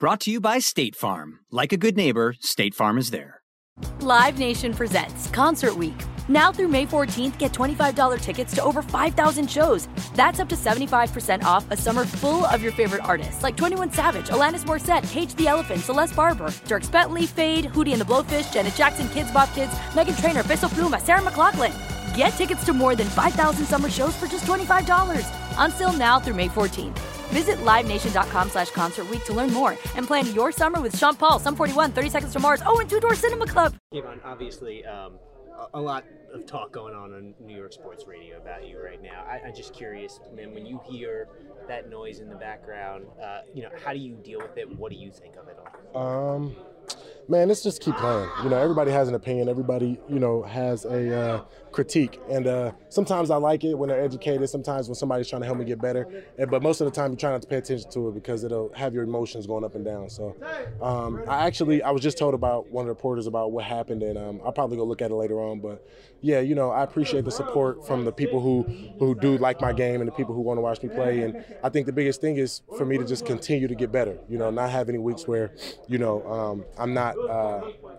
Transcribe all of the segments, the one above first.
Brought to you by State Farm. Like a good neighbor, State Farm is there. Live Nation presents Concert Week. Now through May 14th, get $25 tickets to over 5,000 shows. That's up to 75% off a summer full of your favorite artists, like 21 Savage, Alanis Morissette, Cage the Elephant, Celeste Barber, Dierks Bentley, Fade, Hootie and the Blowfish, Janet Jackson, Kids Bop Kids, Meghan Trainor, Bizzle Pluma, Sarah McLaughlin. Get tickets to more than 5,000 summer shows for just $25. Until now through May 14th. Visit LiveNation.com/Concert Week to learn more and plan your summer with Sean Paul, Sum 41, 30 Seconds to Mars, and Two-Door Cinema Club. Kayvon, obviously, a lot of talk going on New York sports radio about you right now. I'm just curious, man, when you hear that noise in the background, how do you deal with it? What do you think of it all? Man, let's just keep playing. Everybody has an opinion. Everybody, has a critique. And sometimes I like it when they're educated, sometimes when somebody's trying to help me get better. But most of the time, you try not to pay attention to it because it'll have your emotions going up and down. So I was just told about one of the reporters about what happened, and I'll probably go look at it later on. But yeah, I appreciate the support from the people who do like my game and the people who want to watch me play. And I think the biggest thing is for me to just continue to get better, not have any weeks where, I'm not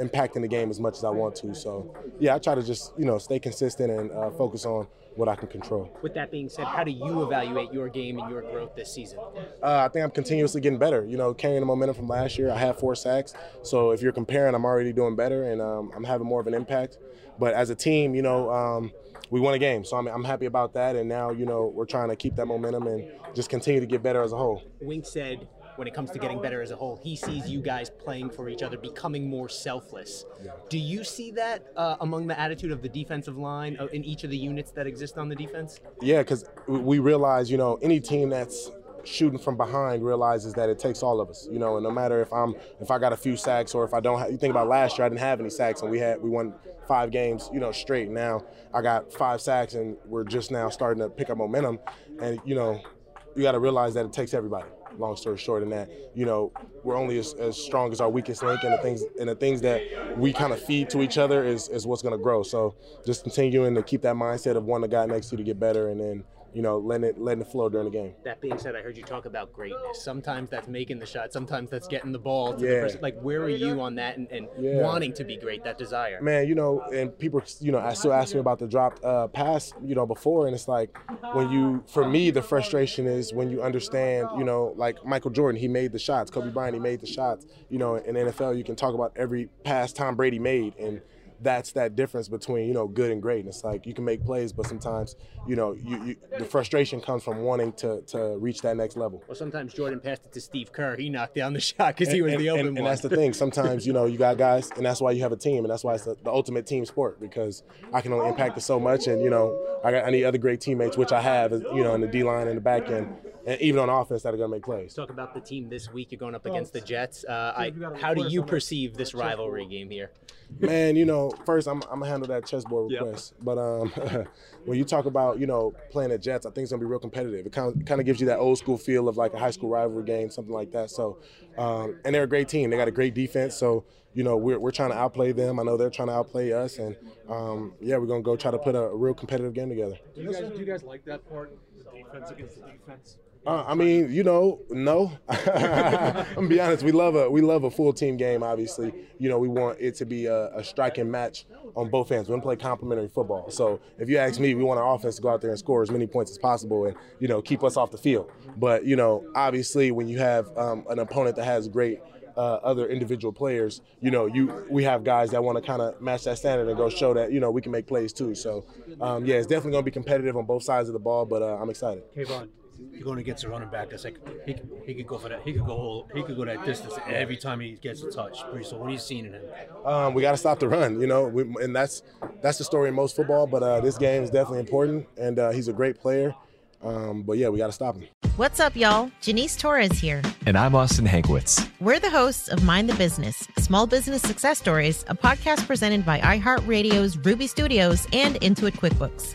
impacting the game as much as I want to. So, yeah, I try to just, stay consistent and focus on what I can control. With that being said, how do you evaluate your game and your growth this season? I think I'm continuously getting better. Carrying the momentum from last year, I had 4 sacks. So if you're comparing, I'm already doing better, and I'm having more of an impact. But as a team, we won a game. So I'm happy about that. And now, we're trying to keep that momentum and just continue to get better as a whole. Wink said, when it comes to getting better as a whole, he sees you guys playing for each other, becoming more selfless. Yeah. Do you see that among the attitude of the defensive line in each of the units that exist on the defense? Yeah, because we realize, any team that's shooting from behind realizes that it takes all of us, and no matter if I got a few sacks or if I don't have, you think about last year, I didn't have any sacks and we won 5 games, straight. Now I got 5 sacks and we're just now starting to pick up momentum. And, you got to realize that it takes everybody. Long story short, in that, we're only as strong as our weakest link, and the things that we kind of feed to each other is what's going to grow. So just continuing to keep that mindset of wanting the guy next to you to get better, and then, letting it flow during the game. That being said, I heard you talk about greatness. Sometimes that's making the shot. Sometimes that's getting the ball to the person. Like, where are you on that and wanting to be great, that desire? Man, and people, I still ask me about the dropped pass, before, and it's like for me, the frustration is when you understand, like Michael Jordan, he made the shots. Kobe Bryant, he made the shots. In the NFL, you can talk about every pass Tom Brady made, and that's that difference between, good and great. And it's like you can make plays, but sometimes, the frustration comes from wanting to reach that next level. Well, sometimes Jordan passed it to Steve Kerr. He knocked down the shot because he was the open one. And that's the thing. Sometimes, you got guys, and that's why you have a team, and that's why it's the ultimate team sport, because I can only impact it so much. And, I need other great teammates, which I have, in the D-line and the back end. And even on offense, that are going to make plays. Talk about the team this week. You're going up against the Jets. How do you perceive this rivalry game here? Man, first I'm gonna handle that chessboard request. Yep. But when you talk about playing the Jets, I think it's gonna be real competitive. It kind of gives you that old school feel of like a high school rivalry game, something like that. So, and they're a great team. They got a great defense. So. We're trying to outplay them. I know they're trying to outplay us, and we're gonna go try to put a real competitive game together. Do you guys like that part, the defense against the defense? No. I'm gonna be honest. We love a full team game. Obviously, we want it to be a striking match on both ends. We want to play complementary football. So if you ask me, we want our offense to go out there and score as many points as possible, and keep us off the field. But obviously, when you have an opponent that has great other individual players, we have guys that want to kind of match that standard and go show that, we can make plays too. So, it's definitely going to be competitive on both sides of the ball, but I'm excited. Kayvon, you're going against a running back that's like, he could go for that, he could go that distance every time he gets a touch. So what are you seeing in him? We got to stop the run, and that's the story in most football, but this game is definitely important, and he's a great player. But yeah, we got to stop him. What's up, y'all? Janice Torres here. And I'm Austin Hankwitz. We're the hosts of Mind the Business: Small Business Success Stories, a podcast presented by iHeartRadio's Ruby Studios and Intuit QuickBooks.